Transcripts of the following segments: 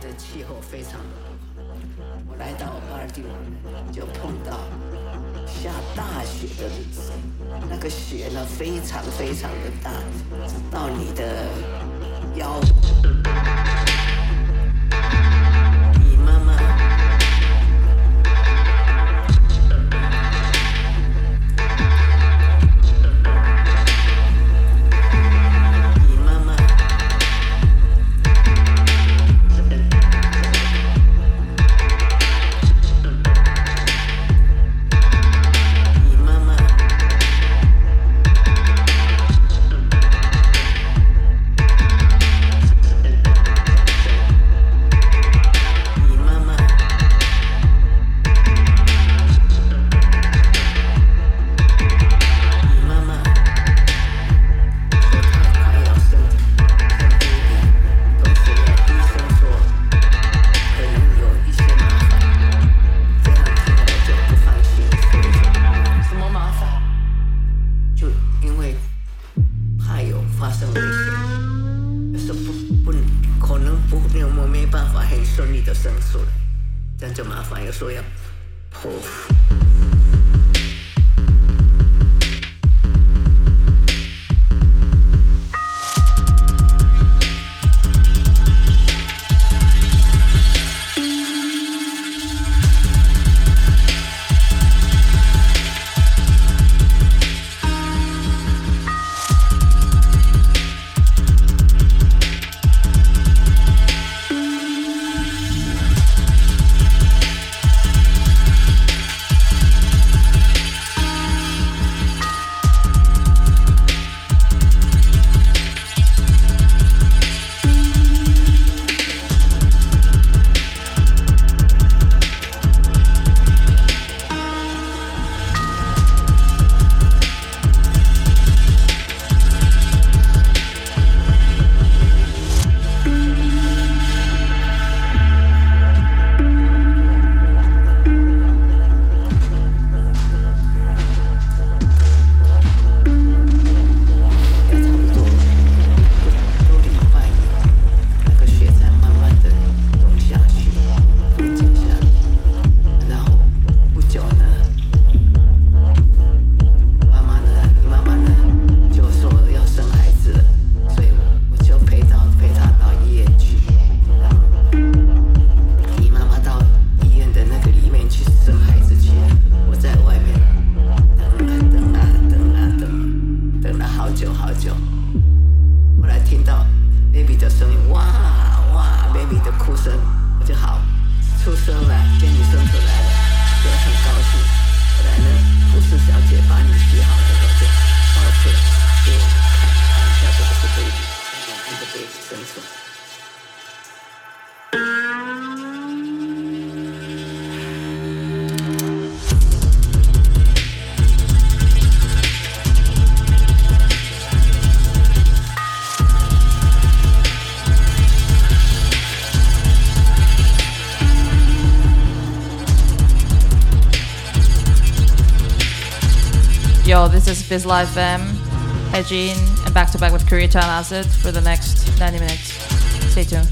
的气候非常好，我来到巴尔的摩就碰到下大雪的日子，那个雪呢非常非常的大，直到你的腰。你妈妈This is VISLA FM, Hyejin, and back to back with Korea Town Acid for the next 90 minutes. Stay tuned.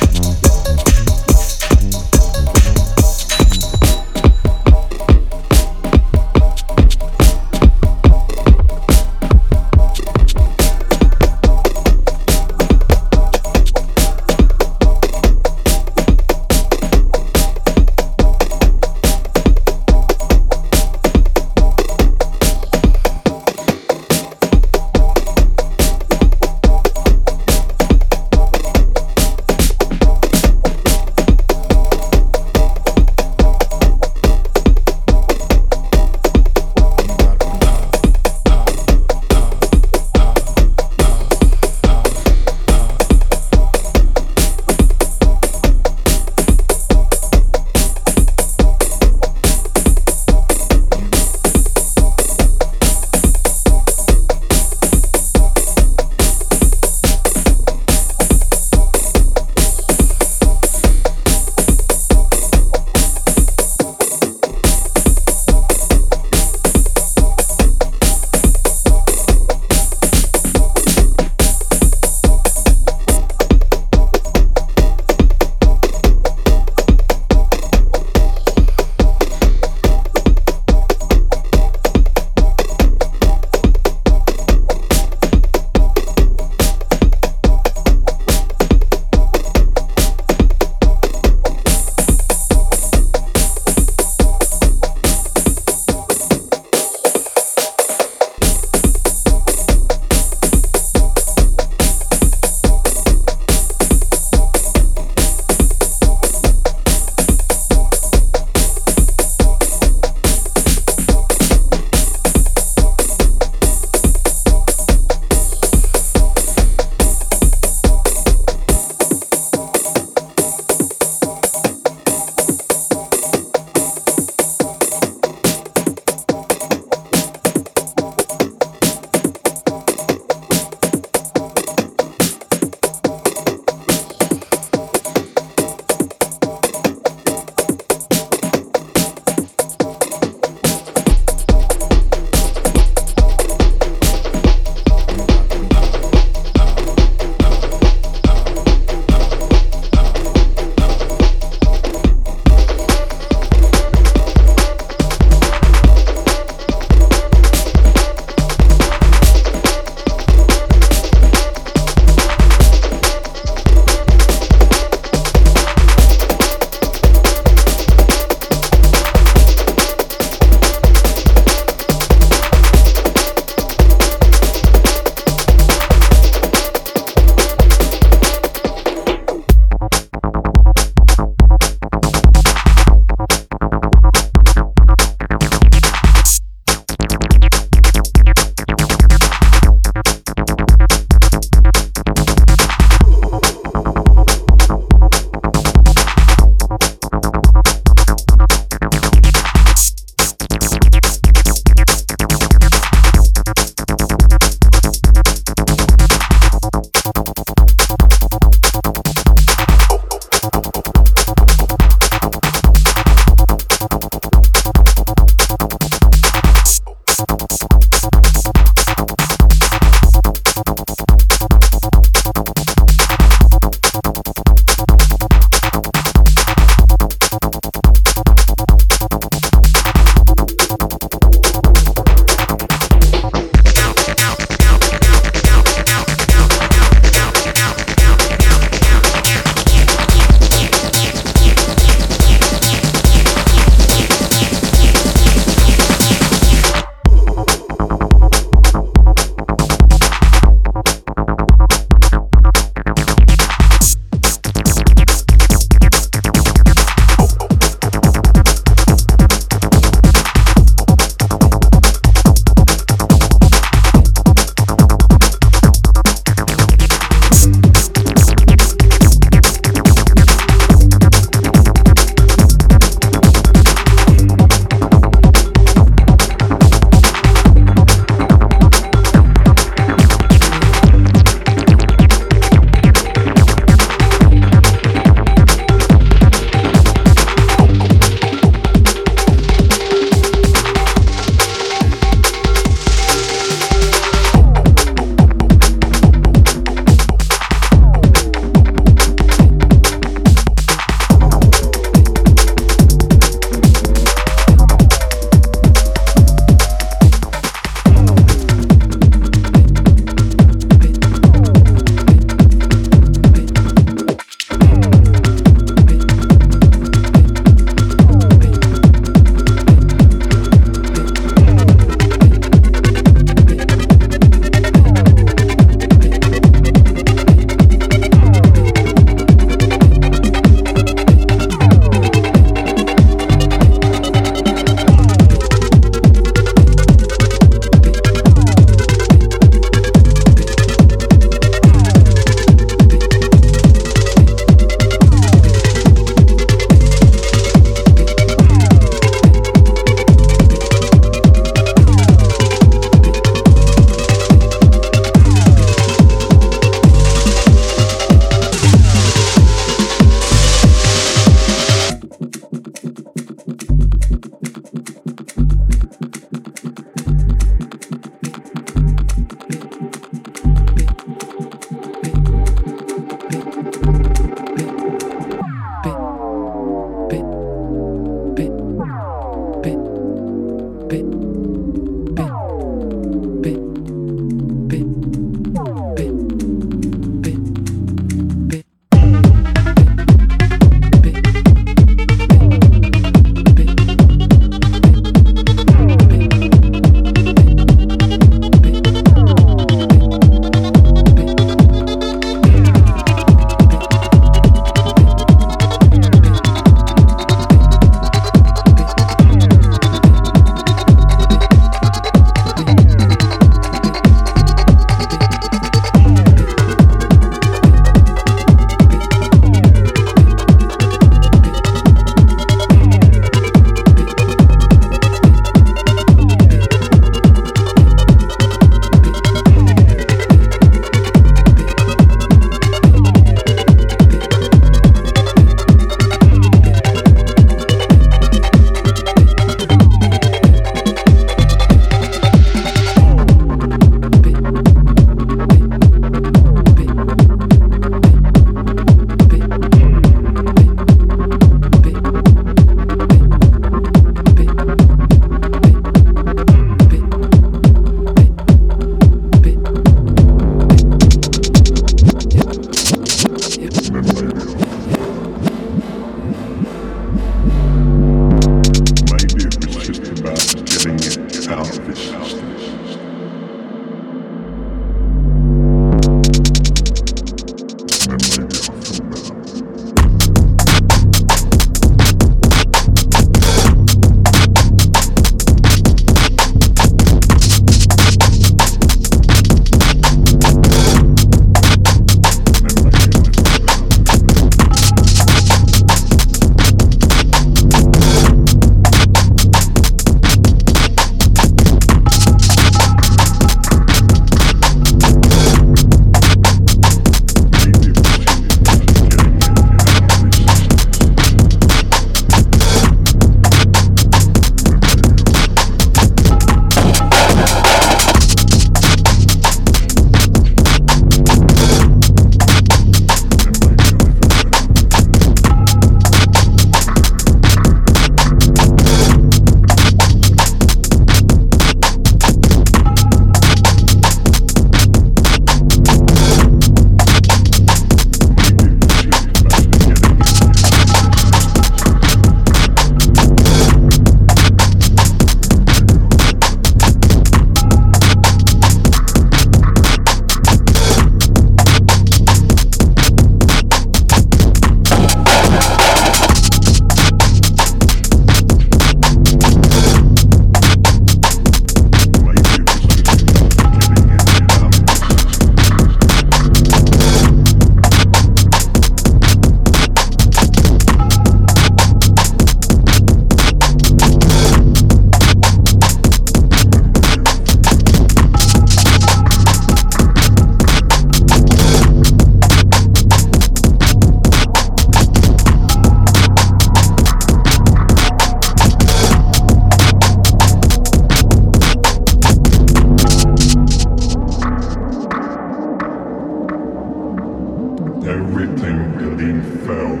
Everything that he felt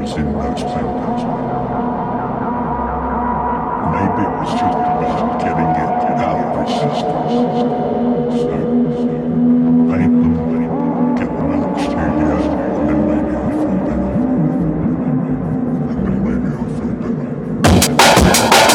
was in those windows. Maybe it was just about getting it out of his system. So, paint them, get them out of the studio, and then maybe I'll feel better. And then maybe I'll feel better.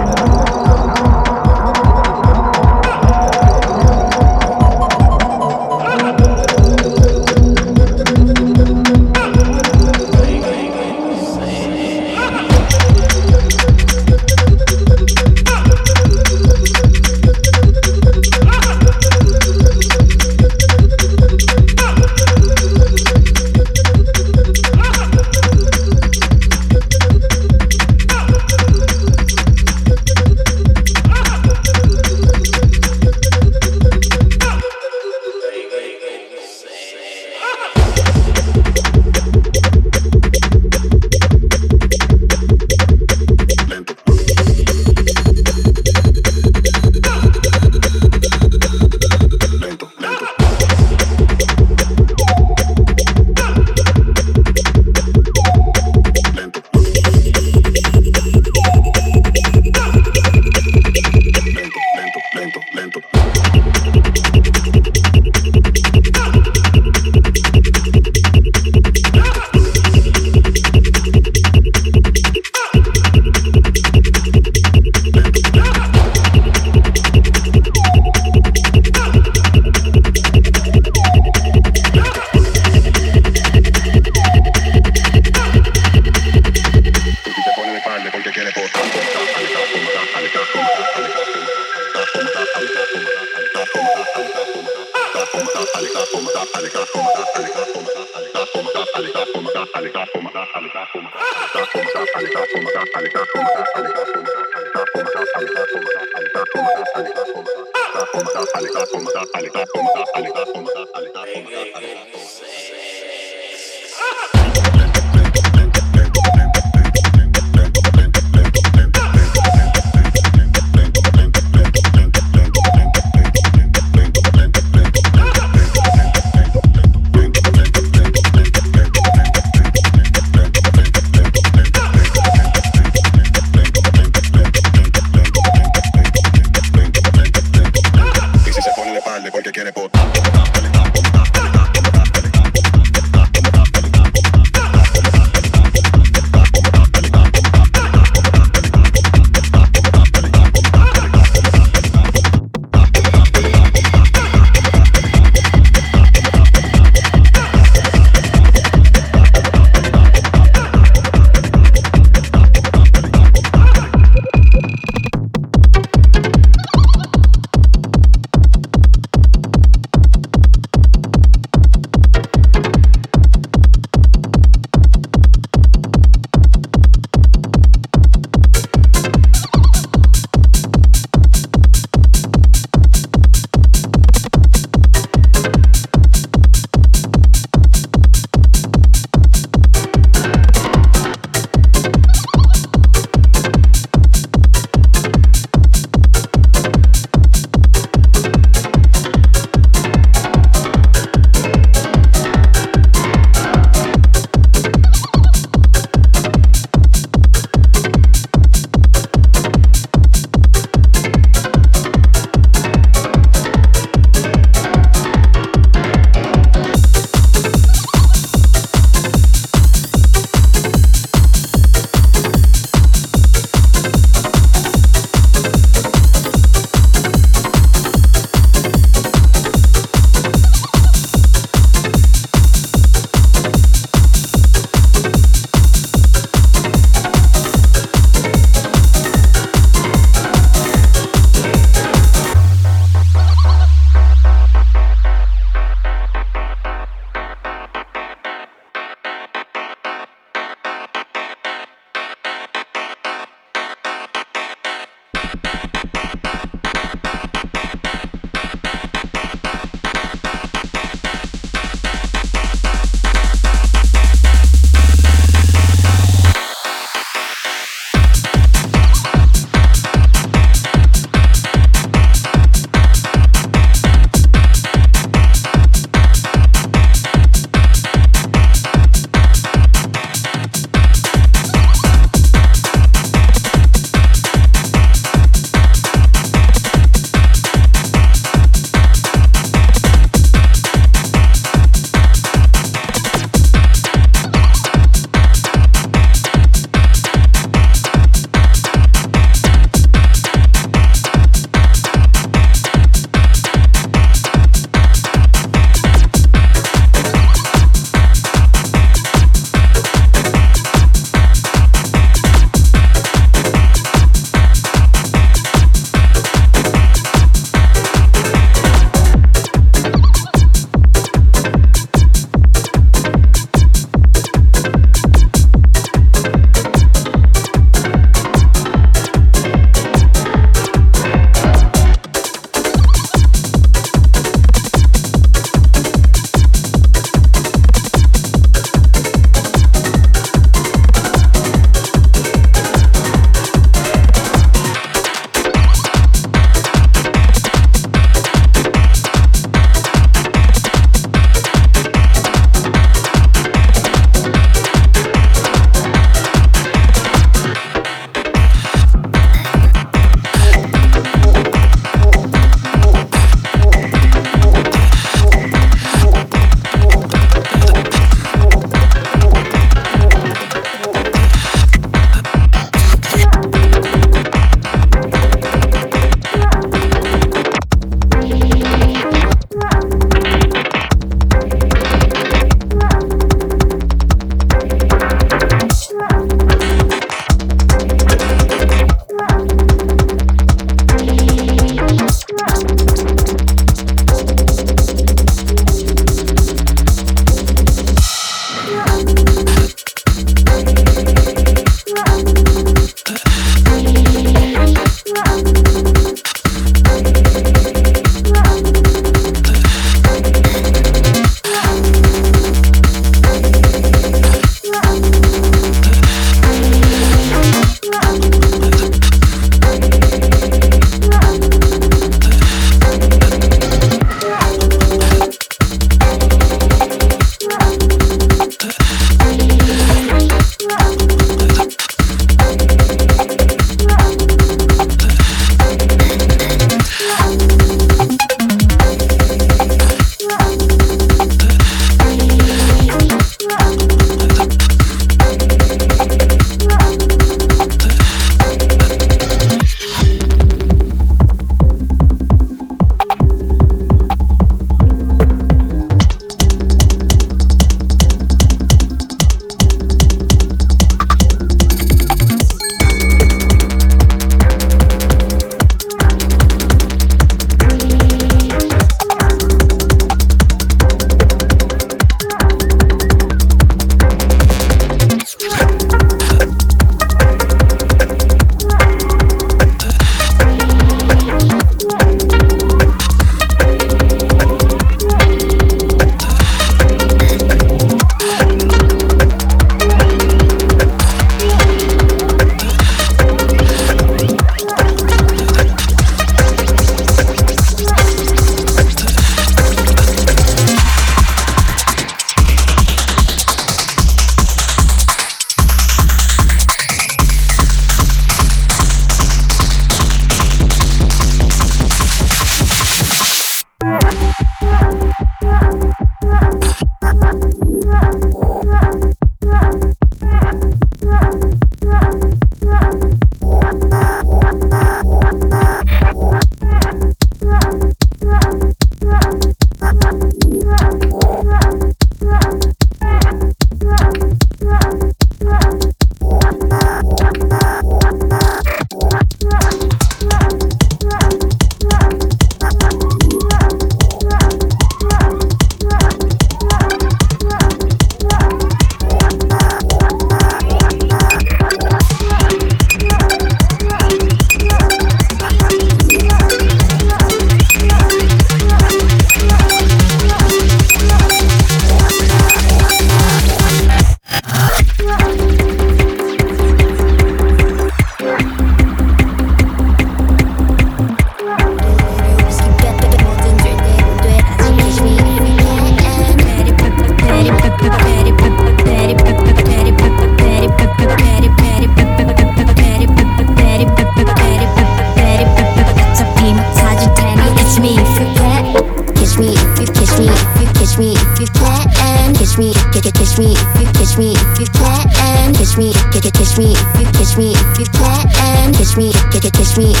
catch me, if you catch me, if you can. Catch me, catch me, if you catch me, if you can. Catch me, catch me, if you catch me, if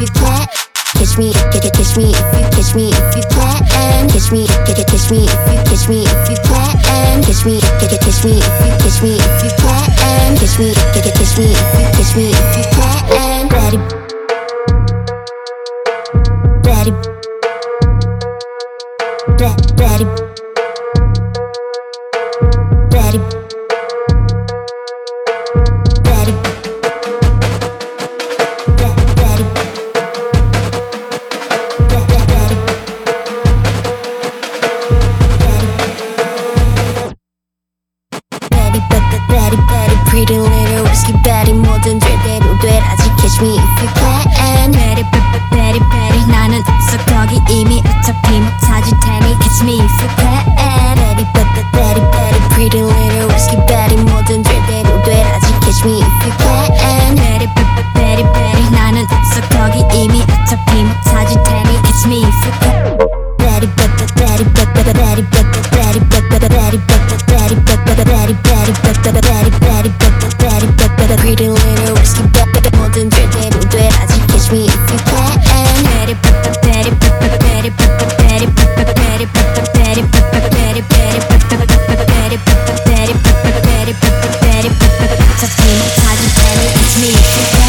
you can. Catch me, catch me, if you catch me, if you can. Catch me, catch me, if you catch me, if you can. Catch me, catch me, if you catch me, if you can. Catch me, catch me, if you catch me, if you can. Ready, ready, ready, ready, ready, ready. Pretty little whiskey baddie 뭐든 제대로 되라지 Catch me if you can Pretty pretty pretty 나는 없어 거기 이미 어차피 못 찾을 테니 Catch me if you can Pretty pretty pretty pretty little whiskey baddie 뭐든 제대로 되라지 Catch me if you can Pretty pretty pretty 나는 없어 거기 이미 어차피 못 찾을 테니 Catch me if you can Pretty pretty pretty pretty pretty pretty pretty pretty pretty pretty pretty pretty Pretty little whiskey baby 뭐든 제대로 돼 아직 catch me if you can Pretty pretty pretty pretty pretty pretty pretty pretty pretty pretty pretty pretty pretty pretty pretty pretty pretty pretty 어차피 못 찾을 테니 catch me if you can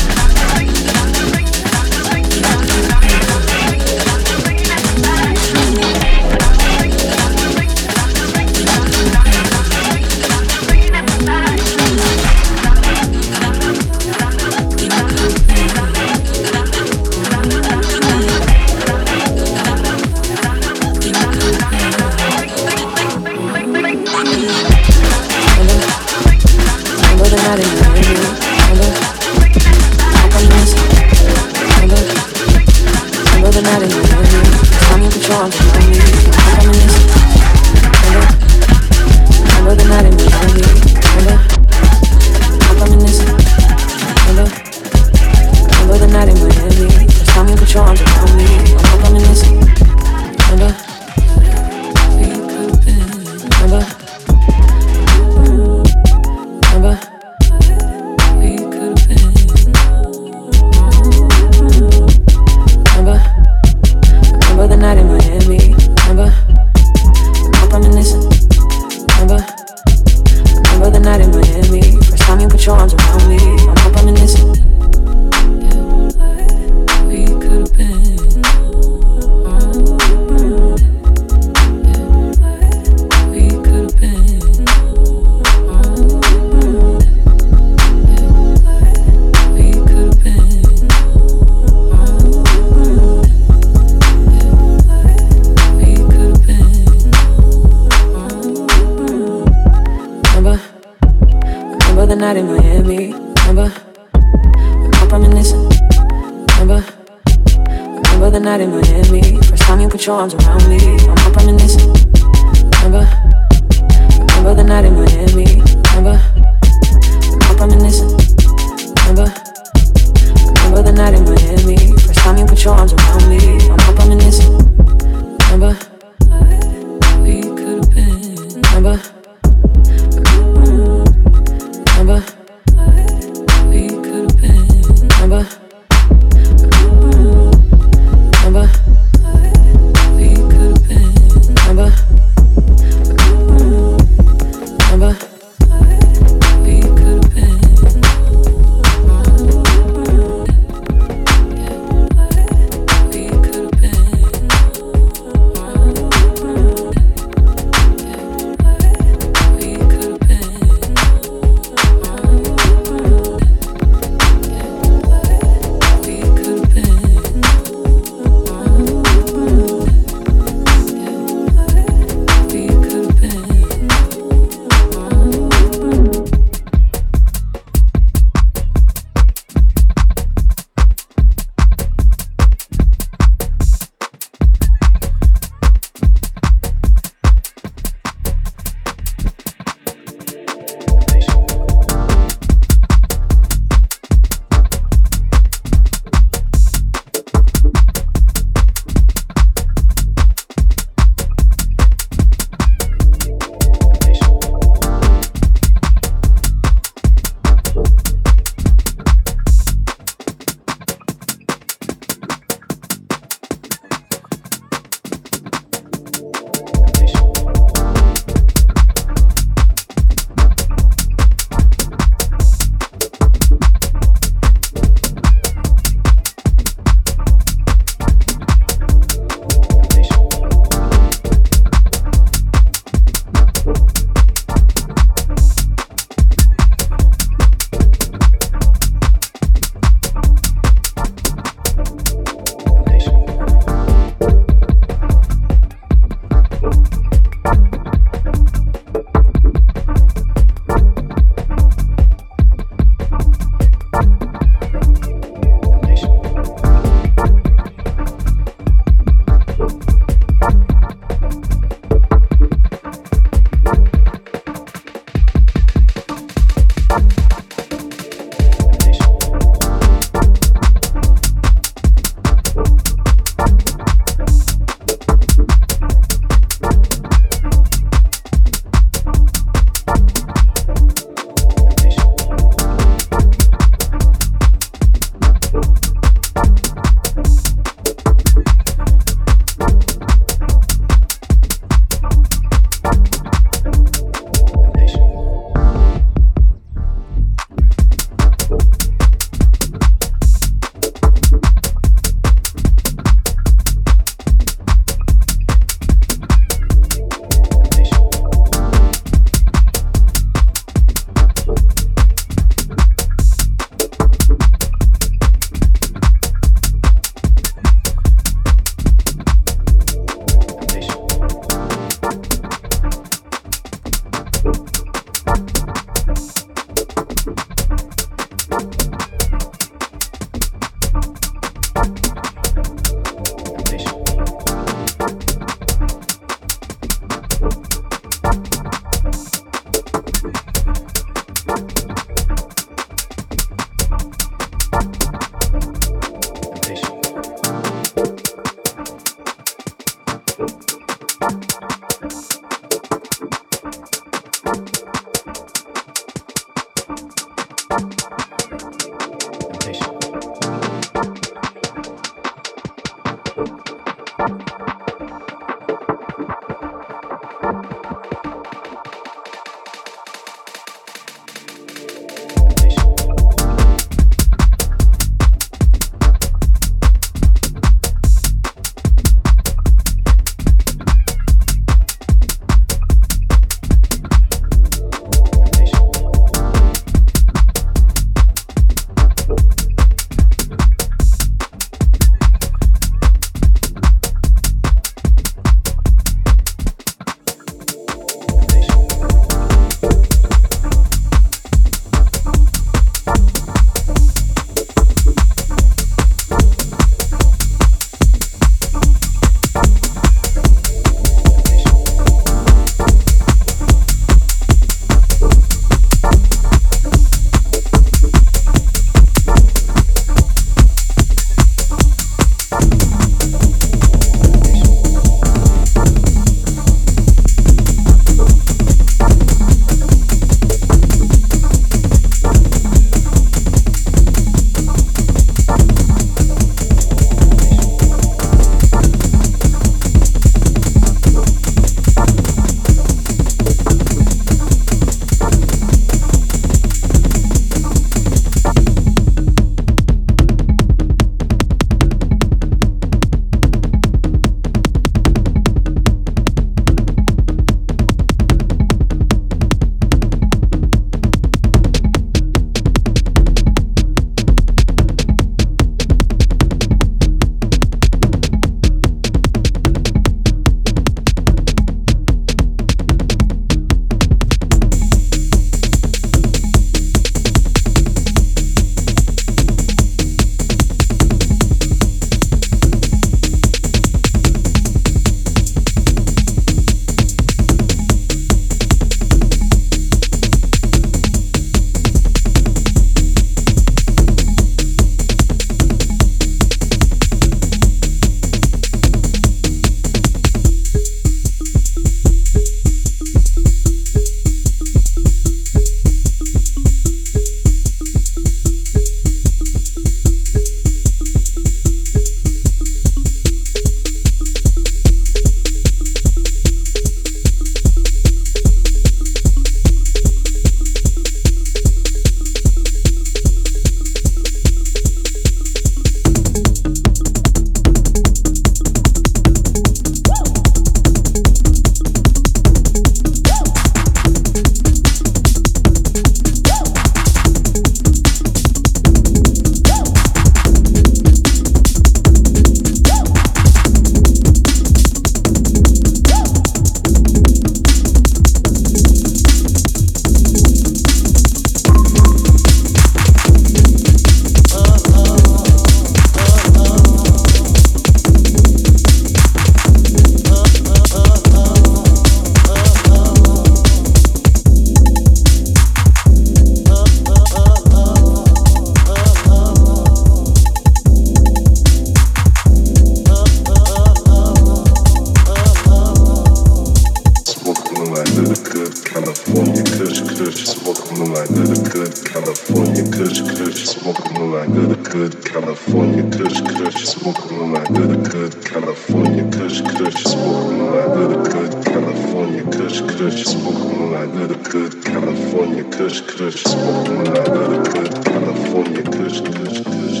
good California kush kush, smoking on my good California kush kush, smoking on my good California kush kush, smoking on my good California kush kush, smoking on my good California kush kush kush.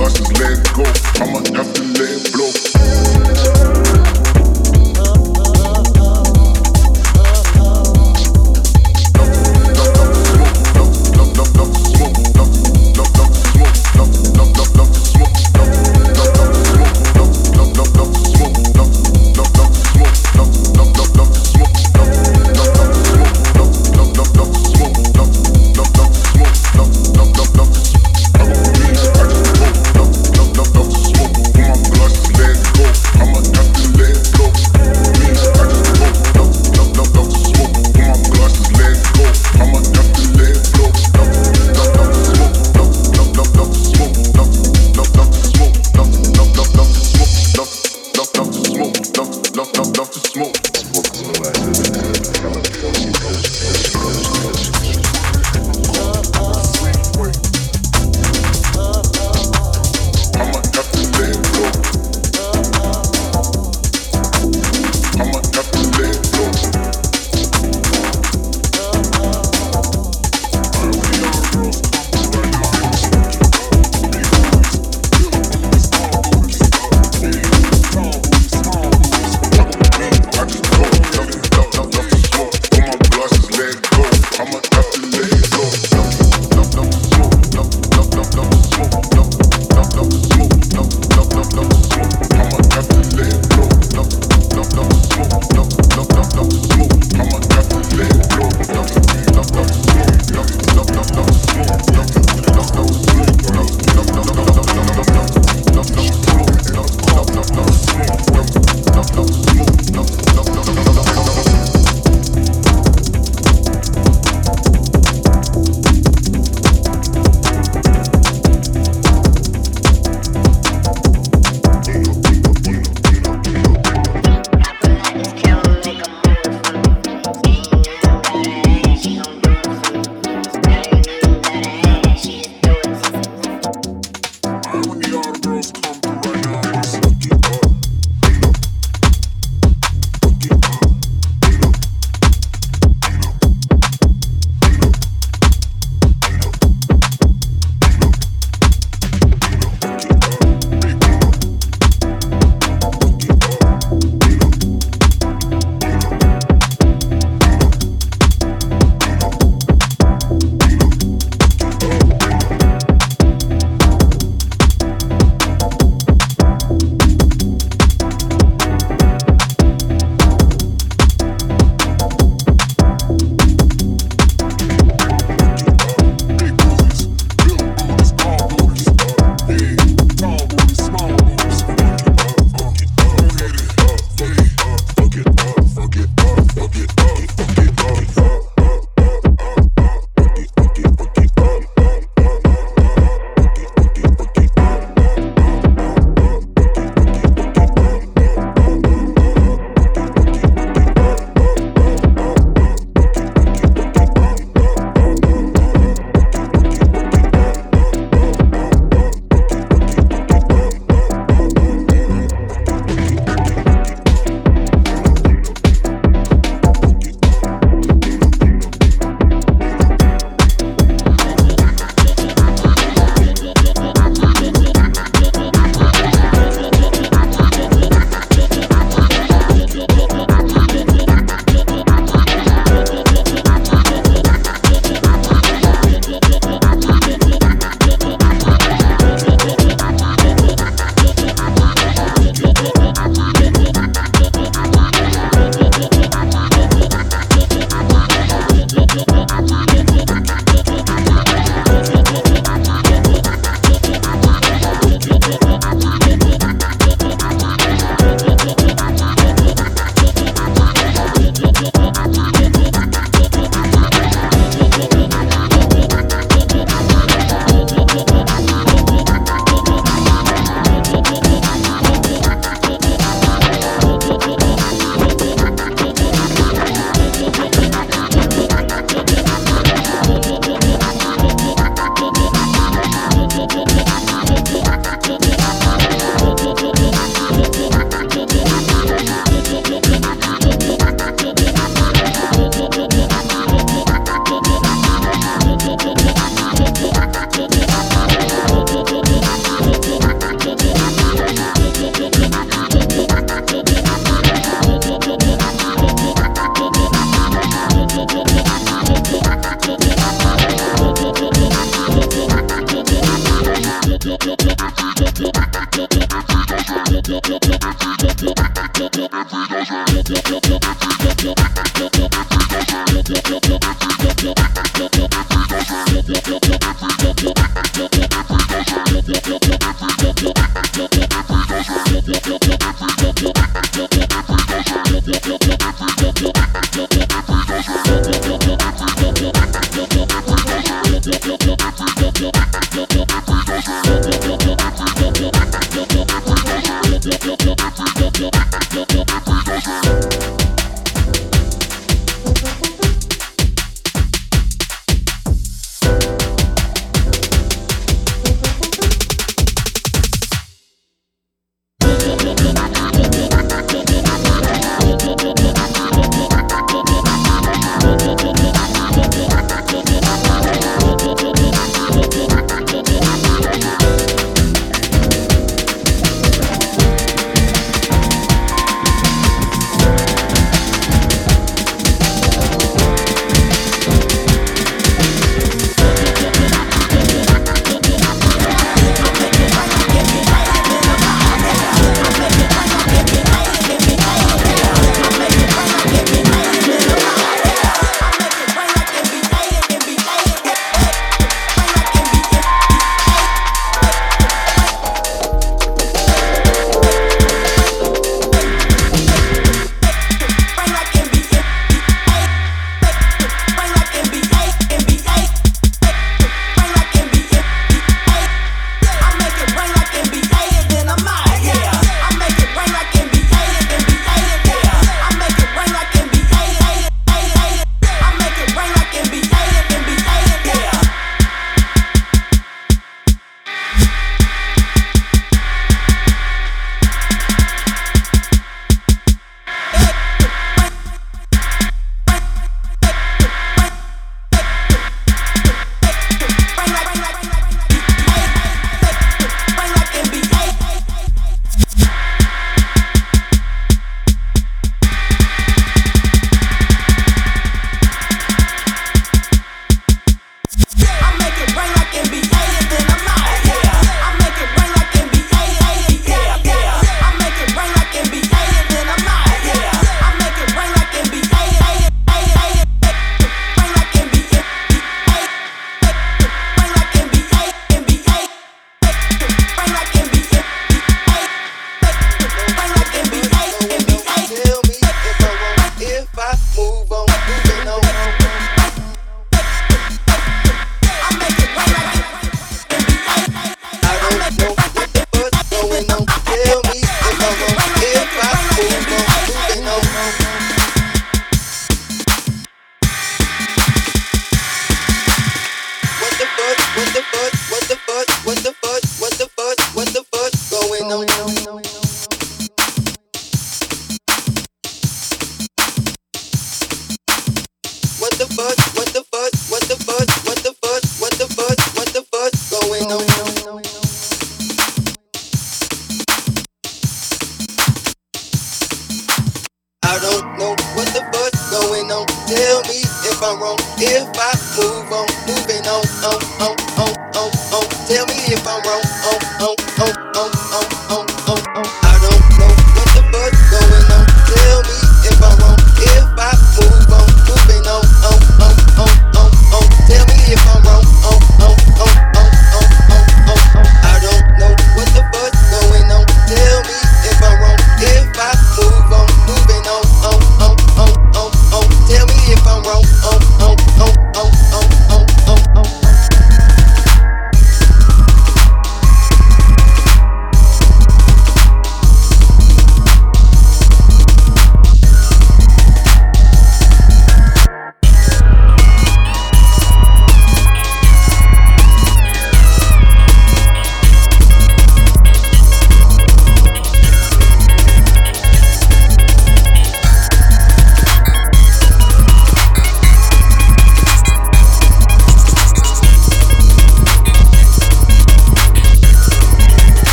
Let go, I'ma have to let it blow.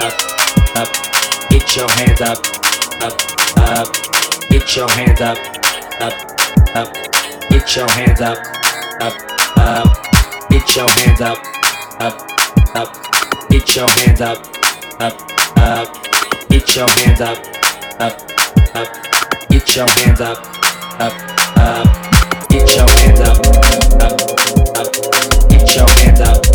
up, get your hands up, up, get your hands up, up, get your hands up, up, get your hands up, up, get your hands up, up, get your hands up, up, get your hands up, get your hands up, get your hands up. Get your hands up, get your hands up.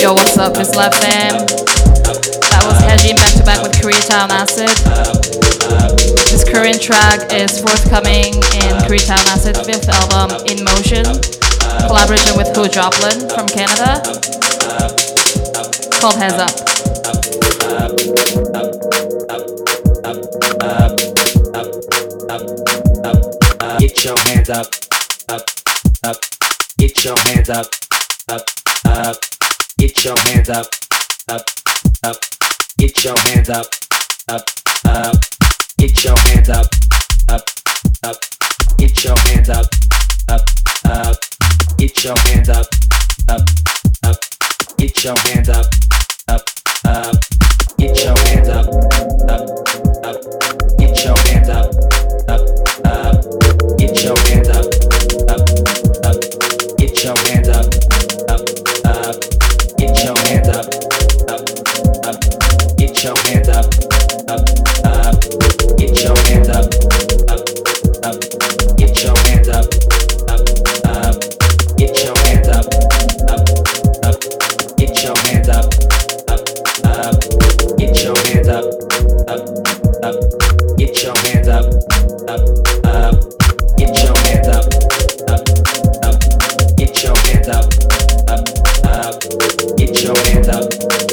Yo, what's up, VISLA FM? That was Hyejin back to back with Korea Town Acid. This Korean track is forthcoming in Korea Town Acid's 5th album, In Motion, collaboration with Hu Joplin from Canada, called Haza. Get your hands up, up, get your hands up, up, get your hands up, up, get your hands up, up. Get your hands up, up, get your hands up, up, get your hands up, up, get your hands up, up, get your hands up, up, get your hands up, up, get your hands up, up, get your hands up, up, get your hands up, up, get your hands up, up. Get your hands up, up, get your hands up, up, get your hands up, up, get your hands up, up, get your hands up, up, get your hands up, up, get your hands up, up, get your hands up, up, get your hands up, up, get your hands up, up.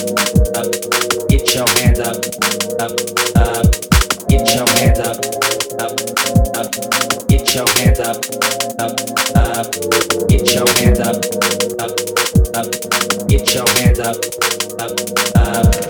Get your hands up, get your hands up, get your hands up, get your hands up, get your hands up, get your hands up, get your hands up, get your hands up.